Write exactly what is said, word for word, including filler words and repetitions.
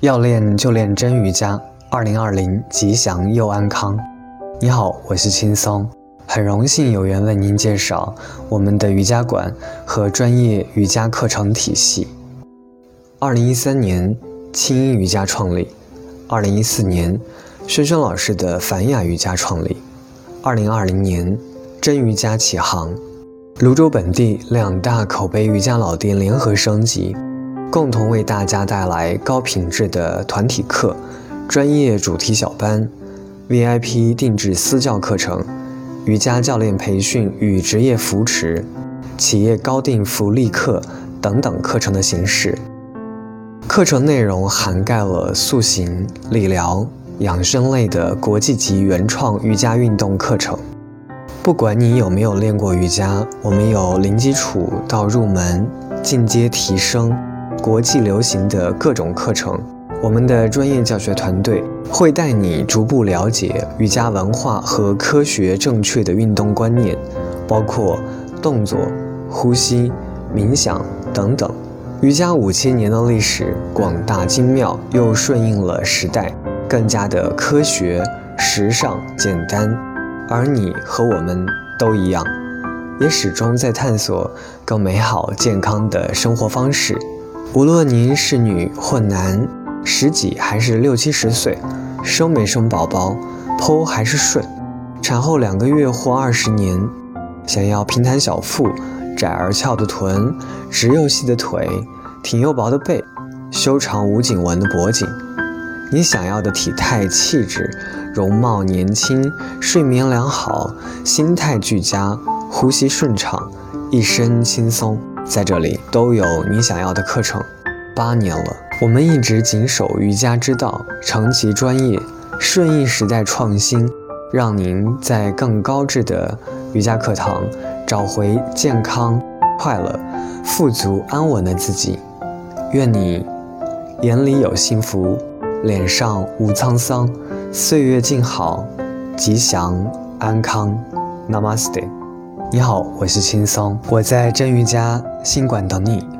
要练就练真瑜伽，二零二零吉祥又安康。你好，我是青松，很荣幸有缘为您介绍我们的瑜伽馆和专业瑜伽课程体系。二零一三年清音瑜伽创立，二零一四年轩轩老师的梵雅瑜伽创立，二零二零年真瑜伽起航，泸州本地两大口碑瑜伽老店联合升级，共同为大家带来高品质的团体课、专业主题小班、V I P 定制私教课程、瑜伽教练培训与职业扶持、企业高定福利课等等课程的形式。课程内容涵盖了塑形、理疗、养生类的国际级原创瑜伽运动课程。不管你有没有练过瑜伽，我们有零基础到入门、进阶提升、国际流行的各种课程，我们的专业教学团队会带你逐步了解瑜伽文化和科学正确的运动观念，包括动作、呼吸、冥想等等。瑜伽五千年的历史广大精妙，又顺应了时代，更加的科学、时尚、简单，而你和我们都一样，也始终在探索更美好、健康的生活方式。无论您是女或男，十几还是六七十岁，生没生宝宝，剖还是顺，产后两个月或二十年，想要平坦小腹、窄而翘的臀、直又细的腿、挺又薄的背、修长无颈纹的脖颈，你想要的体态气质、容貌年轻、睡眠良好、心态俱佳、呼吸顺畅、一身轻松，在这里都有你想要的课程。八年了，我们一直谨守瑜伽之道，承其专业，顺应时代创新，让您在更高质的瑜伽课堂找回健康、快乐、富足、安稳的自己。愿你眼里有幸福，脸上无沧桑，岁月静好，吉祥安康。 Namaste。 你好，我是青松，我在真瑜伽新馆等你。